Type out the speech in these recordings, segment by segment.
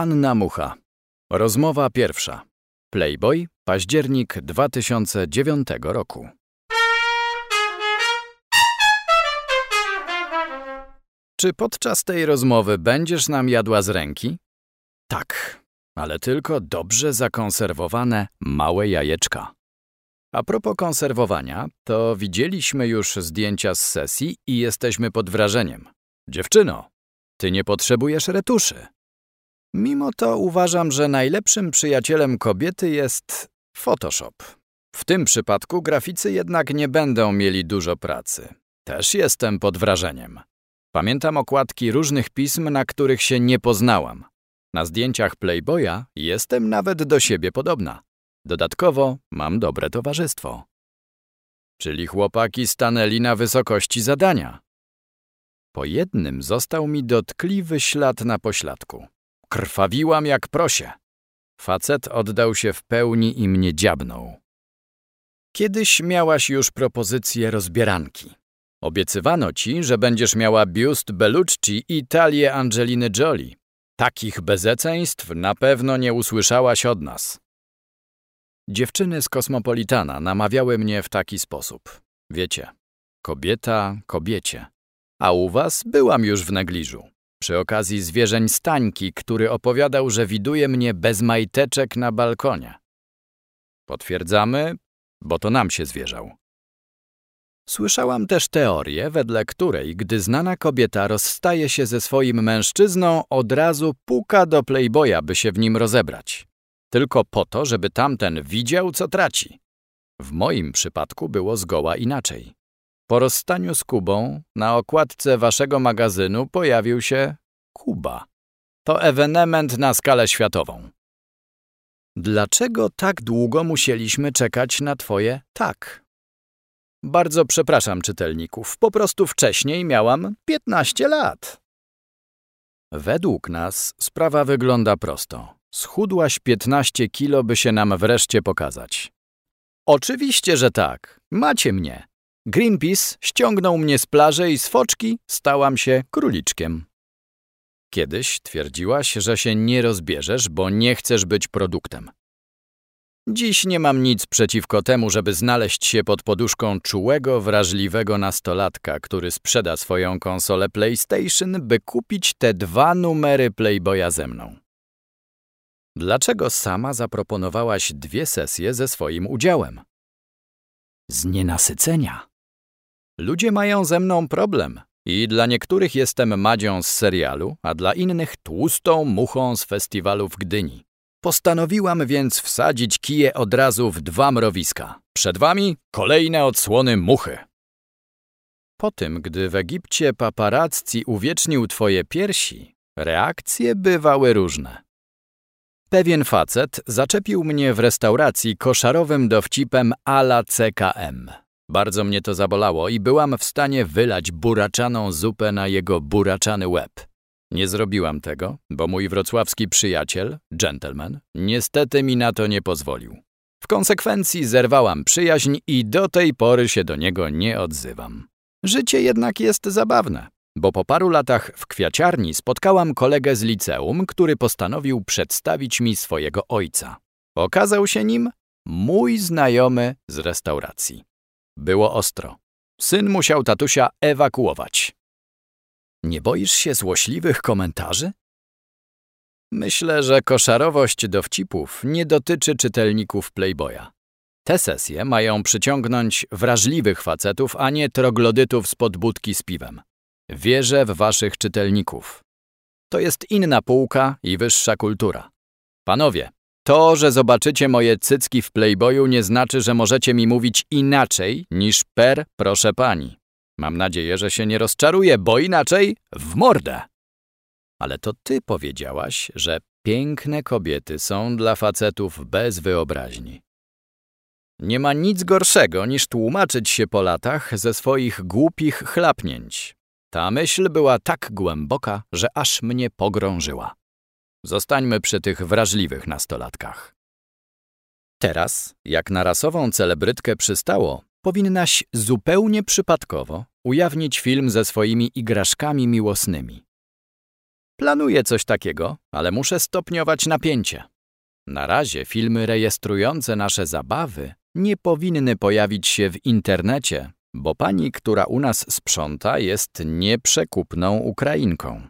Anna Mucha. Rozmowa pierwsza. Playboy, październik 2009 roku. Czy podczas tej rozmowy będziesz nam jadła z ręki? Tak, ale tylko dobrze zakonserwowane małe jajeczka. A propos konserwowania, to widzieliśmy już zdjęcia z sesji i jesteśmy pod wrażeniem. Dziewczyno, ty nie potrzebujesz retuszy. Mimo to uważam, że najlepszym przyjacielem kobiety jest Photoshop. W tym przypadku graficy jednak nie będą mieli dużo pracy. Też jestem pod wrażeniem. Pamiętam okładki różnych pism, na których się nie poznałam. Na zdjęciach Playboya jestem nawet do siebie podobna. Dodatkowo mam dobre towarzystwo. Czyli chłopaki stanęli na wysokości zadania. Po jednym został mi dotkliwy ślad na pośladku. Krwawiłam jak prosie. Facet oddał się w pełni i mnie dziabnął. Kiedyś miałaś już propozycję rozbieranki. Obiecywano ci, że będziesz miała biust Belucci i talię Angeliny Jolie. Takich bezeceństw na pewno nie usłyszałaś od nas. Dziewczyny z Kosmopolitana namawiały mnie w taki sposób. Wiecie, kobieta kobiecie. A u was byłam już w negliżu. Przy okazji zwierzeń Stańki, który opowiadał, że widuje mnie bez majteczek na balkonie. Potwierdzamy, bo to nam się zwierzał. Słyszałam też teorię, wedle której, gdy znana kobieta rozstaje się ze swoim mężczyzną, od razu puka do Playboya, by się w nim rozebrać. Tylko po to, żeby tamten widział, co traci. W moim przypadku było zgoła inaczej. Po rozstaniu z Kubą na okładce waszego magazynu pojawił się Kuba. To ewenement na skalę światową. Dlaczego tak długo musieliśmy czekać na twoje tak? Bardzo przepraszam czytelników, po prostu wcześniej miałam 15 lat. Według nas sprawa wygląda prosto. Schudłaś 15 kilo, by się nam wreszcie pokazać. Oczywiście, że tak. Macie mnie. Greenpeace ściągnął mnie z plaży i z foczki stałam się króliczkiem. Kiedyś twierdziłaś, że się nie rozbierzesz, bo nie chcesz być produktem. Dziś nie mam nic przeciwko temu, żeby znaleźć się pod poduszką czułego, wrażliwego nastolatka, który sprzeda swoją konsolę PlayStation, by kupić te 2 numery Playboya ze mną. Dlaczego sama zaproponowałaś 2 sesje ze swoim udziałem? Z nienasycenia. Ludzie mają ze mną problem i dla niektórych jestem Madzią z serialu, a dla innych tłustą muchą z festiwalu w Gdyni. Postanowiłam więc wsadzić kije od razu w 2 mrowiska. Przed wami kolejne odsłony muchy. Po tym, gdy w Egipcie paparazzi uwiecznił twoje piersi, reakcje bywały różne. Pewien facet zaczepił mnie w restauracji koszarowym dowcipem à la CKM. Bardzo mnie to zabolało i byłam w stanie wylać buraczaną zupę na jego buraczany łeb. Nie zrobiłam tego, bo mój wrocławski przyjaciel, gentleman, niestety mi na to nie pozwolił. W konsekwencji zerwałam przyjaźń i do tej pory się do niego nie odzywam. Życie jednak jest zabawne, bo po paru latach w kwiaciarni spotkałam kolegę z liceum, który postanowił przedstawić mi swojego ojca. Okazał się nim mój znajomy z restauracji. Było ostro. Syn musiał tatusia ewakuować. Nie boisz się złośliwych komentarzy? Myślę, że koszarowość dowcipów nie dotyczy czytelników Playboya. Te sesje mają przyciągnąć wrażliwych facetów, a nie troglodytów spod budki z piwem. Wierzę w waszych czytelników. To jest inna półka i wyższa kultura. Panowie, to, że zobaczycie moje cycki w Playboyu, nie znaczy, że możecie mi mówić inaczej niż per proszę pani. Mam nadzieję, że się nie rozczaruję, bo inaczej w mordę. Ale to ty powiedziałaś, że piękne kobiety są dla facetów bez wyobraźni. Nie ma nic gorszego niż tłumaczyć się po latach ze swoich głupich chlapnięć. Ta myśl była tak głęboka, że aż mnie pogrążyła. Zostańmy przy tych wrażliwych nastolatkach. Teraz, jak na rasową celebrytkę przystało, powinnaś zupełnie przypadkowo ujawnić film ze swoimi igraszkami miłosnymi. Planuję coś takiego, ale muszę stopniować napięcie. Na razie filmy rejestrujące nasze zabawy nie powinny pojawić się w internecie, bo pani, która u nas sprząta, jest nieprzekupną Ukrainką.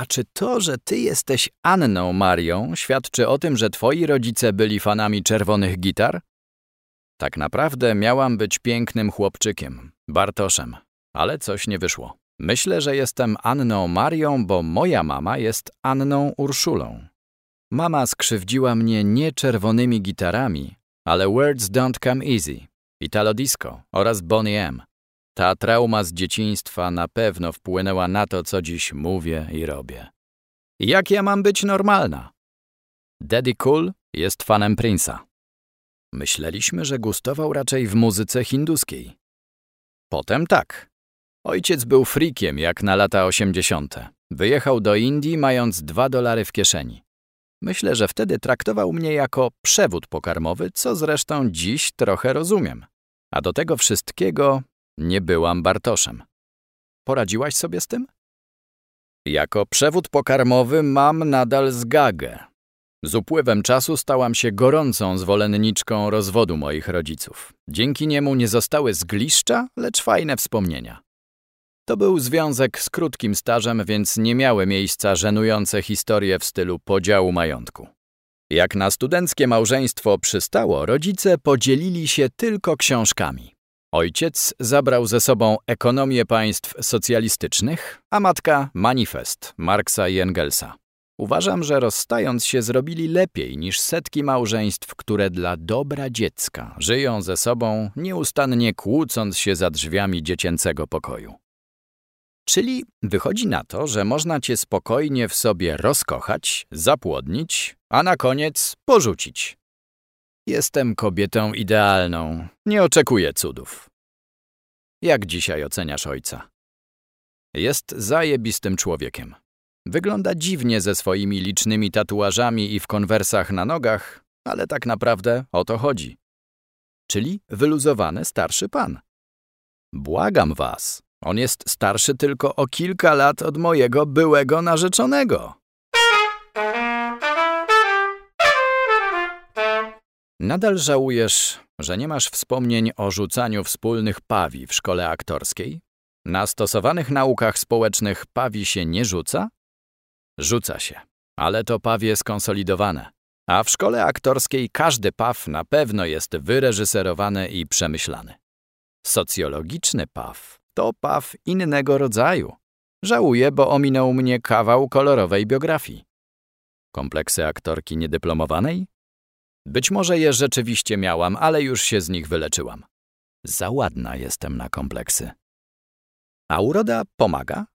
A czy to, że ty jesteś Anną Marią, świadczy o tym, że twoi rodzice byli fanami czerwonych gitar? Tak naprawdę miałam być pięknym chłopczykiem, Bartoszem, ale coś nie wyszło. Myślę, że jestem Anną Marią, bo moja mama jest Anną Urszulą. Mama skrzywdziła mnie nie czerwonymi gitarami, ale Words Don't Come Easy, Italo Disco oraz Boney M. Ta trauma z dzieciństwa na pewno wpłynęła na to, co dziś mówię i robię. Jak ja mam być normalna? Daddy Cool jest fanem Prince'a. Myśleliśmy, że gustował raczej w muzyce hinduskiej. Potem tak. Ojciec był frikiem jak na lata 80. Wyjechał do Indii mając $2 w kieszeni. Myślę, że wtedy traktował mnie jako przewód pokarmowy, co zresztą dziś trochę rozumiem. A do tego wszystkiego nie byłam Bartoszem. Poradziłaś sobie z tym? Jako przewód pokarmowy mam nadal zgagę. Z upływem czasu stałam się gorącą zwolenniczką rozwodu moich rodziców. Dzięki niemu nie zostały zgliszcza, lecz fajne wspomnienia. To był związek z krótkim stażem, więc nie miały miejsca żenujące historie w stylu podziału majątku. Jak na studenckie małżeństwo przystało, rodzice podzielili się tylko książkami. Ojciec zabrał ze sobą Ekonomię państw socjalistycznych, a matka Manifest Marksa i Engelsa. Uważam, że rozstając się zrobili lepiej niż setki małżeństw, które dla dobra dziecka żyją ze sobą, nieustannie kłócąc się za drzwiami dziecięcego pokoju. Czyli wychodzi na to, że można cię spokojnie w sobie rozkochać, zapłodnić, a na koniec porzucić. Jestem kobietą idealną, nie oczekuję cudów. Jak dzisiaj oceniasz ojca? Jest zajebistym człowiekiem. Wygląda dziwnie ze swoimi licznymi tatuażami i w konwersach na nogach, ale tak naprawdę o to chodzi. Czyli wyluzowany starszy pan. Błagam was. On jest starszy tylko o kilka lat od mojego byłego narzeczonego. Nadal żałujesz, że nie masz wspomnień o rzucaniu wspólnych pawi w szkole aktorskiej? Na stosowanych naukach społecznych pawi się nie rzuca? Rzuca się, ale to pawie skonsolidowane. A w szkole aktorskiej każdy paw na pewno jest wyreżyserowany i przemyślany. Socjologiczny paw to paw innego rodzaju. Żałuję, bo ominął mnie kawał kolorowej biografii. Kompleksy aktorki niedyplomowanej? Być może je rzeczywiście miałam, ale już się z nich wyleczyłam. Za ładna jestem na kompleksy. A uroda pomaga?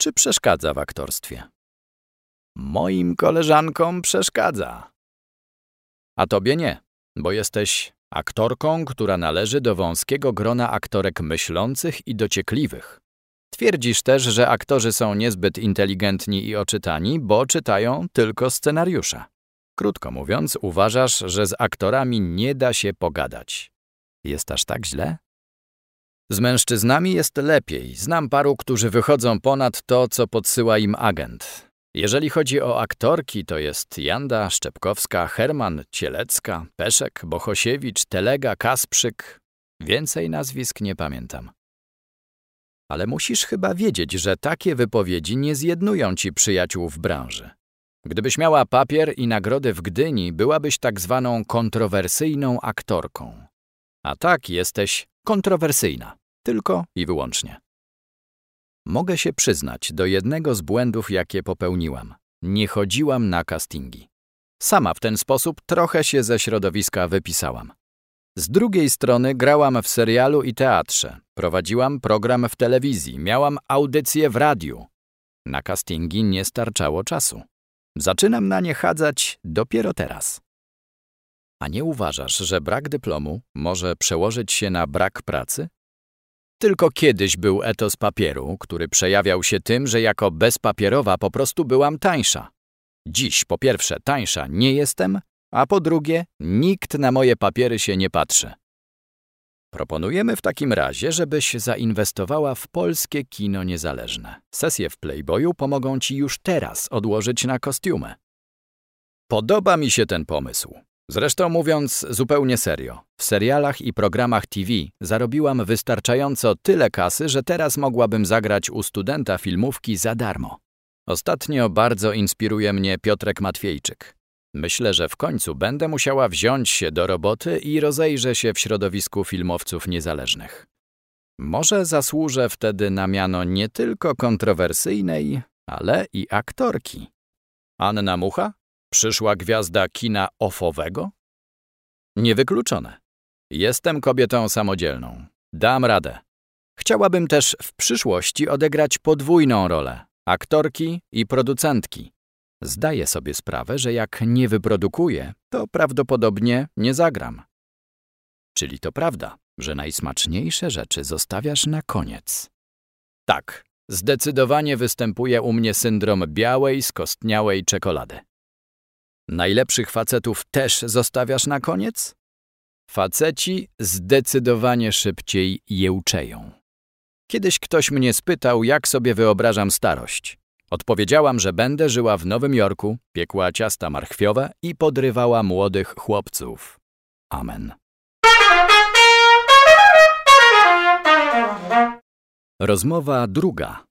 Czy przeszkadza w aktorstwie? Moim koleżankom przeszkadza. A tobie nie, bo jesteś aktorką, która należy do wąskiego grona aktorek myślących i dociekliwych. Twierdzisz też, że aktorzy są niezbyt inteligentni i oczytani, bo czytają tylko scenariusze. Krótko mówiąc, uważasz, że z aktorami nie da się pogadać. Jest aż tak źle? Z mężczyznami jest lepiej. Znam paru, którzy wychodzą ponad to, co podsyła im agent. Jeżeli chodzi o aktorki, to jest Janda, Szczepkowska, Herman, Cielecka, Peszek, Bohosiewicz, Telega, Kasprzyk. Więcej nazwisk nie pamiętam. Ale musisz chyba wiedzieć, że takie wypowiedzi nie zjednują ci przyjaciół w branży. Gdybyś miała papier i nagrody w Gdyni, byłabyś tak zwaną kontrowersyjną aktorką. A tak jesteś kontrowersyjna, tylko i wyłącznie. Mogę się przyznać do jednego z błędów, jakie popełniłam. Nie chodziłam na castingi. Sama w ten sposób trochę się ze środowiska wypisałam. Z drugiej strony grałam w serialu i teatrze, prowadziłam program w telewizji, miałam audycję w radiu. Na castingi nie starczało czasu. Zaczynam na nie chadzać dopiero teraz. A nie uważasz, że brak dyplomu może przełożyć się na brak pracy? Tylko kiedyś był etos papieru, który przejawiał się tym, że jako bezpapierowa po prostu byłam tańsza. Dziś po pierwsze tańsza nie jestem, a po drugie nikt na moje papiery się nie patrzy. Proponujemy w takim razie, żebyś zainwestowała w polskie kino niezależne. Sesje w Playboyu pomogą ci już teraz odłożyć na kostiumy. Podoba mi się ten pomysł. Zresztą mówiąc zupełnie serio, w serialach i programach TV zarobiłam wystarczająco tyle kasy, że teraz mogłabym zagrać u studenta filmówki za darmo. Ostatnio bardzo inspiruje mnie Piotr Matwiejczyk. Myślę, że w końcu będę musiała wziąć się do roboty i rozejrzę się w środowisku filmowców niezależnych. Może zasłużę wtedy na miano nie tylko kontrowersyjnej, ale i aktorki. Anna Mucha? Przyszła gwiazda kina ofowego? Niewykluczone. Jestem kobietą samodzielną. Dam radę. Chciałabym też w przyszłości odegrać podwójną rolę – aktorki i producentki. Zdaję sobie sprawę, że jak nie wyprodukuję, to prawdopodobnie nie zagram. Czyli to prawda, że najsmaczniejsze rzeczy zostawiasz na koniec. Tak, zdecydowanie występuje u mnie syndrom białej, skostniałej czekolady. Najlepszych facetów też zostawiasz na koniec? Faceci zdecydowanie szybciej jełczeją. Kiedyś ktoś mnie spytał, jak sobie wyobrażam starość. Odpowiedziałam, że będę żyła w Nowym Jorku, piekła ciasta marchwiowe i podrywała młodych chłopców. Amen. Rozmowa druga.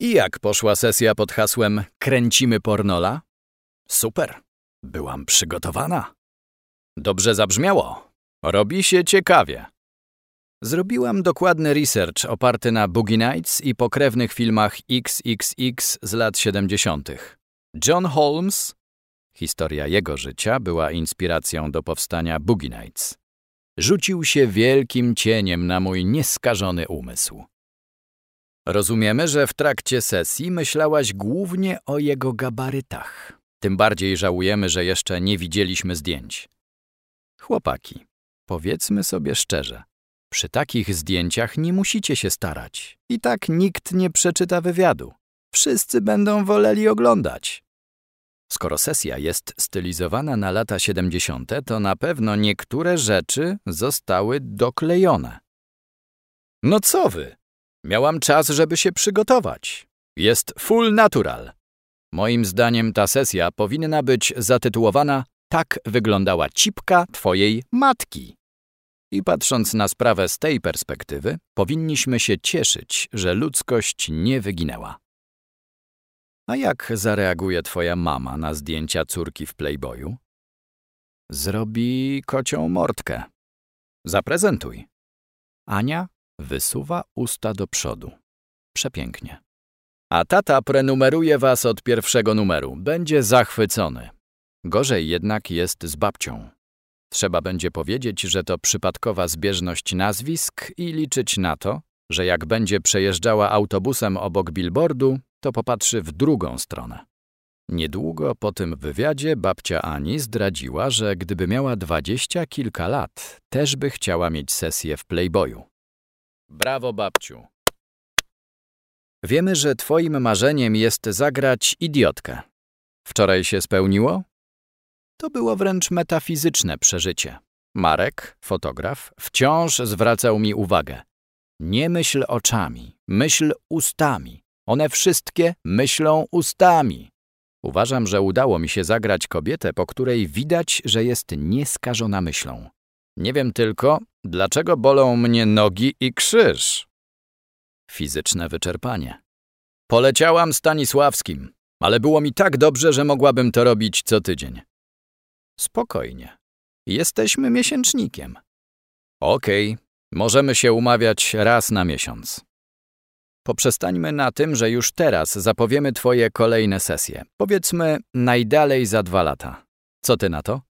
I jak poszła sesja pod hasłem "Kręcimy pornola"? Super. Byłam przygotowana. Dobrze zabrzmiało. Robi się ciekawie. Zrobiłam dokładny research oparty na Boogie Nights i pokrewnych filmach XXX z lat 70. John Holmes, historia jego życia była inspiracją do powstania Boogie Nights, rzucił się wielkim cieniem na mój nieskażony umysł. Rozumiemy, że w trakcie sesji myślałaś głównie o jego gabarytach. Tym bardziej żałujemy, że jeszcze nie widzieliśmy zdjęć. Chłopaki, powiedzmy sobie szczerze, przy takich zdjęciach nie musicie się starać. I tak nikt nie przeczyta wywiadu. Wszyscy będą woleli oglądać. Skoro sesja jest stylizowana na lata 70., to na pewno niektóre rzeczy zostały doklejone. No co wy? Miałam czas, żeby się przygotować. Jest full natural. Moim zdaniem ta sesja powinna być zatytułowana "Tak wyglądała cipka twojej matki". I patrząc na sprawę z tej perspektywy, powinniśmy się cieszyć, że ludzkość nie wyginęła. A jak zareaguje twoja mama na zdjęcia córki w Playboyu? Zrobi kocią mordkę. Zaprezentuj. Ania wysuwa usta do przodu. Przepięknie. A tata prenumeruje was od pierwszego numeru. Będzie zachwycony. Gorzej jednak jest z babcią. Trzeba będzie powiedzieć, że to przypadkowa zbieżność nazwisk i liczyć na to, że jak będzie przejeżdżała autobusem obok billboardu, to popatrzy w drugą stronę. Niedługo po tym wywiadzie babcia Ani zdradziła, że gdyby miała 20 kilka lat, też by chciała mieć sesję w Playboyu. Brawo, babciu. Wiemy, że twoim marzeniem jest zagrać idiotkę. Wczoraj się spełniło? To było wręcz metafizyczne przeżycie. Marek, fotograf, wciąż zwracał mi uwagę. Nie myśl oczami, myśl ustami. One wszystkie myślą ustami. Uważam, że udało mi się zagrać kobietę, po której widać, że jest nieskażona myślą. Nie wiem tylko, dlaczego bolą mnie nogi i krzyż. Fizyczne wyczerpanie. Poleciałam Stanisławskim, ale było mi tak dobrze, że mogłabym to robić co tydzień. Spokojnie. Jesteśmy miesięcznikiem. Okej, możemy się umawiać raz na miesiąc. Poprzestańmy na tym, że już teraz zapowiemy twoje kolejne sesje. Powiedzmy najdalej za 2 lata. Co ty na to?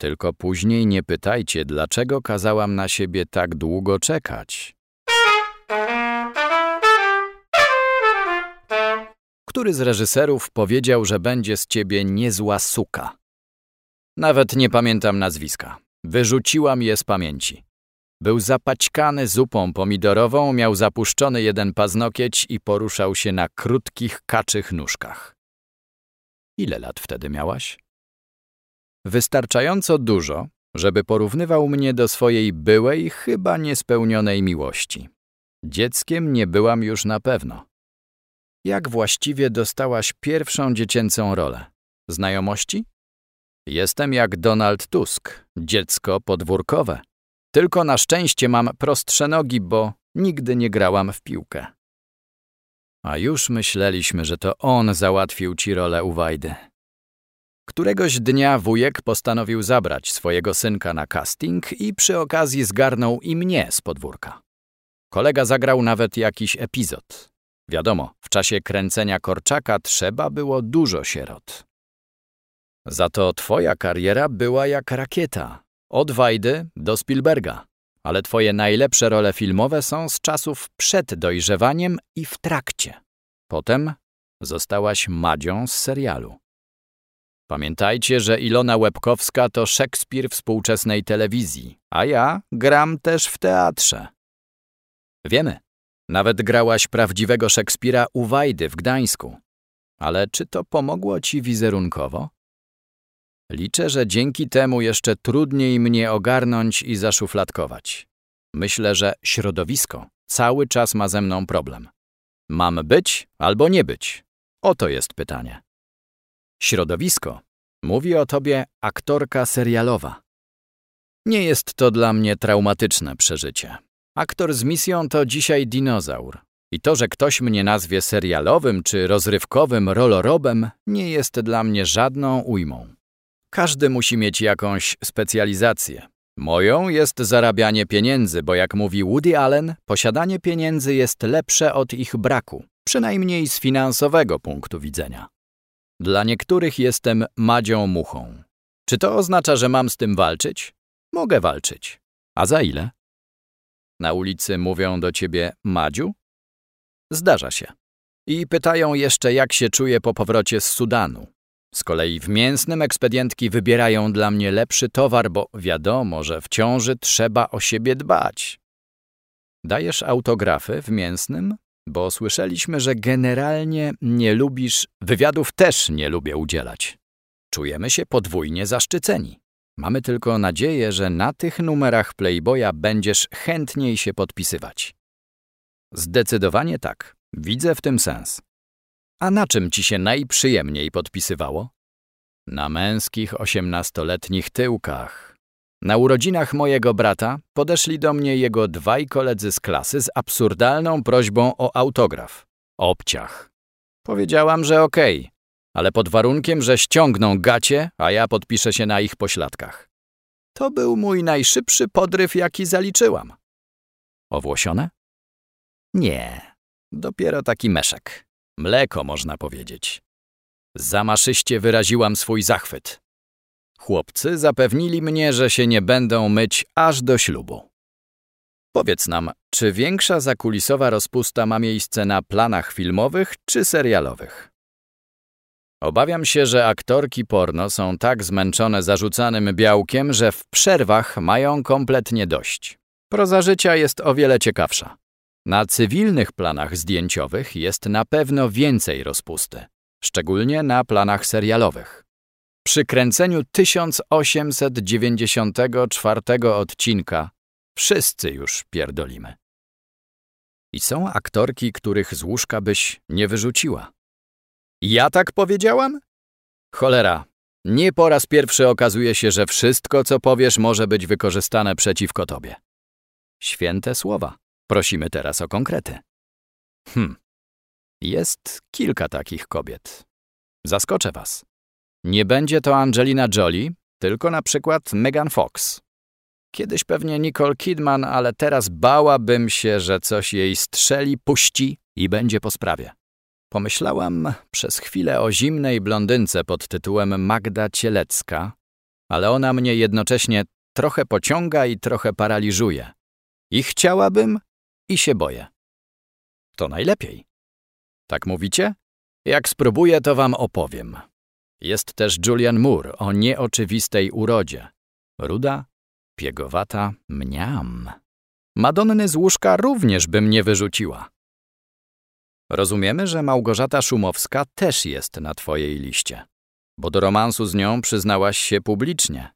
Tylko później nie pytajcie, dlaczego kazałam na siebie tak długo czekać. Który z reżyserów powiedział, że będzie z ciebie niezła suka? Nawet nie pamiętam nazwiska. Wyrzuciłam je z pamięci. Był zapaćkany zupą pomidorową, miał zapuszczony jeden paznokieć i poruszał się na krótkich, kaczych nóżkach. Ile lat wtedy miałaś? Wystarczająco dużo, żeby porównywał mnie do swojej byłej, chyba niespełnionej miłości. Dzieckiem nie byłam już na pewno. Jak właściwie dostałaś pierwszą dziecięcą rolę? Znajomości? Jestem jak Donald Tusk, dziecko podwórkowe. Tylko na szczęście mam prostsze nogi, bo nigdy nie grałam w piłkę. A już myśleliśmy, że to on załatwił ci rolę u Wajdy. Któregoś dnia wujek postanowił zabrać swojego synka na casting i przy okazji zgarnął i mnie z podwórka. Kolega zagrał nawet jakiś epizod. Wiadomo, w czasie kręcenia Korczaka trzeba było dużo sierot. Za to twoja kariera była jak rakieta. Od Wajdy do Spielberga. Ale twoje najlepsze role filmowe są z czasów przed dojrzewaniem i w trakcie. Potem zostałaś Madzią z serialu. Pamiętajcie, że Ilona Łebkowska to Szekspir współczesnej telewizji, a ja gram też w teatrze. Wiemy, nawet grałaś prawdziwego Szekspira u Wajdy w Gdańsku. Ale czy to pomogło ci wizerunkowo? Liczę, że dzięki temu jeszcze trudniej mnie ogarnąć i zaszufladkować. Myślę, że środowisko cały czas ma ze mną problem. Mam być albo nie być? Oto jest pytanie. Środowisko mówi o tobie aktorka serialowa. Nie jest to dla mnie traumatyczne przeżycie. Aktor z misją to dzisiaj dinozaur. I to, że ktoś mnie nazwie serialowym czy rozrywkowym rolorobem, nie jest dla mnie żadną ujmą. Każdy musi mieć jakąś specjalizację. Moją jest zarabianie pieniędzy, bo jak mówi Woody Allen, posiadanie pieniędzy jest lepsze od ich braku, przynajmniej z finansowego punktu widzenia. Dla niektórych jestem Madzią Muchą. Czy to oznacza, że mam z tym walczyć? Mogę walczyć. A za ile? Na ulicy mówią do ciebie Madziu? Zdarza się. I pytają jeszcze, jak się czuję po powrocie z Sudanu. Z kolei w mięsnym ekspedientki wybierają dla mnie lepszy towar, bo wiadomo, że w ciąży trzeba o siebie dbać. Dajesz autografy w mięsnym? Bo słyszeliśmy, że generalnie nie lubisz, wywiadów też nie lubię udzielać. Czujemy się podwójnie zaszczyceni. Mamy tylko nadzieję, że na tych numerach Playboya będziesz chętniej się podpisywać. Zdecydowanie tak. Widzę w tym sens. A na czym ci się najprzyjemniej podpisywało? Na męskich 18-letnich tyłkach. Na urodzinach mojego brata podeszli do mnie jego dwaj koledzy z klasy z absurdalną prośbą o autograf. Obciach. Powiedziałam, że okej, ale pod warunkiem, że ściągną gacie, a ja podpiszę się na ich pośladkach. To był mój najszybszy podryw, jaki zaliczyłam. Owłosione? Nie, dopiero taki meszek. Mleko, można powiedzieć. Zamaszyście wyraziłam swój zachwyt. Chłopcy zapewnili mnie, że się nie będą myć aż do ślubu. Powiedz nam, czy większa zakulisowa rozpusta ma miejsce na planach filmowych czy serialowych? Obawiam się, że aktorki porno są tak zmęczone zarzucanym białkiem, że w przerwach mają kompletnie dość. Proza życia jest o wiele ciekawsza. Na cywilnych planach zdjęciowych jest na pewno więcej rozpusty, szczególnie na planach serialowych. Przy kręceniu 1894 odcinka wszyscy już pierdolimy. I są aktorki, których z łóżka byś nie wyrzuciła. Ja tak powiedziałam? Cholera, nie po raz pierwszy okazuje się, że wszystko, co powiesz, może być wykorzystane przeciwko tobie. Święte słowa. Prosimy teraz o konkrety. Jest kilka takich kobiet. Zaskoczę was. Nie będzie to Angelina Jolie, tylko na przykład Megan Fox. Kiedyś pewnie Nicole Kidman, ale teraz bałabym się, że coś jej strzeli, puści i będzie po sprawie. Pomyślałam przez chwilę o zimnej blondynce pod tytułem Magda Cielecka, ale ona mnie jednocześnie trochę pociąga i trochę paraliżuje. I chciałabym... i się boję. To najlepiej. Tak mówicie? Jak spróbuję, to wam opowiem. Jest też Julianne Moore o nieoczywistej urodzie. Ruda, piegowata, mniam. Madonny z łóżka również by mnie wyrzuciła. Rozumiemy, że Małgorzata Szumowska też jest na twojej liście. bo do romansu z nią przyznałaś się publicznie.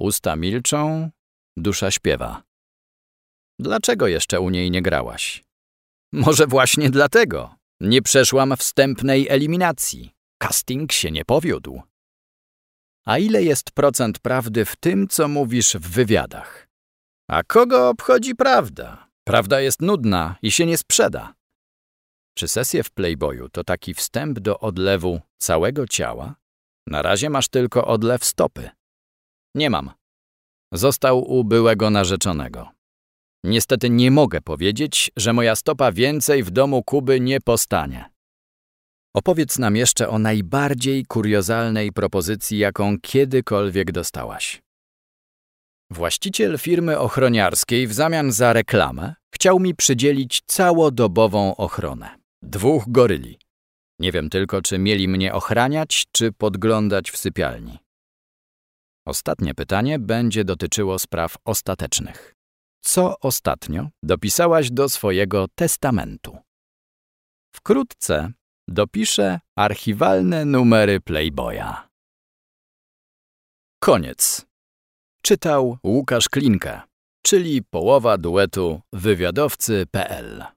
Usta milczą, dusza śpiewa. Dlaczego jeszcze u niej nie grałaś? Może właśnie dlatego. Nie przeszłam wstępnej eliminacji. Casting się nie powiódł. A ile jest procent prawdy w tym, co mówisz w wywiadach? A kogo obchodzi prawda? Prawda jest nudna i się nie sprzeda. Czy sesje w Playboyu to taki wstęp do odlewu całego ciała? Na razie masz tylko odlew stopy. Nie mam. Został u byłego narzeczonego. Niestety nie mogę powiedzieć, że moja stopa więcej w domu Kuby nie postanie. Opowiedz nam jeszcze o najbardziej kuriozalnej propozycji, jaką kiedykolwiek dostałaś. Właściciel firmy ochroniarskiej w zamian za reklamę chciał mi przydzielić całodobową ochronę. 2 goryli. Nie wiem tylko, czy mieli mnie ochraniać, czy podglądać w sypialni. Ostatnie pytanie będzie dotyczyło spraw ostatecznych. Co ostatnio dopisałaś do swojego testamentu? Wkrótce dopiszę archiwalne numery Playboya. Koniec. Czytał Łukasz Klinke, czyli połowa duetu wywiadowcy.pl.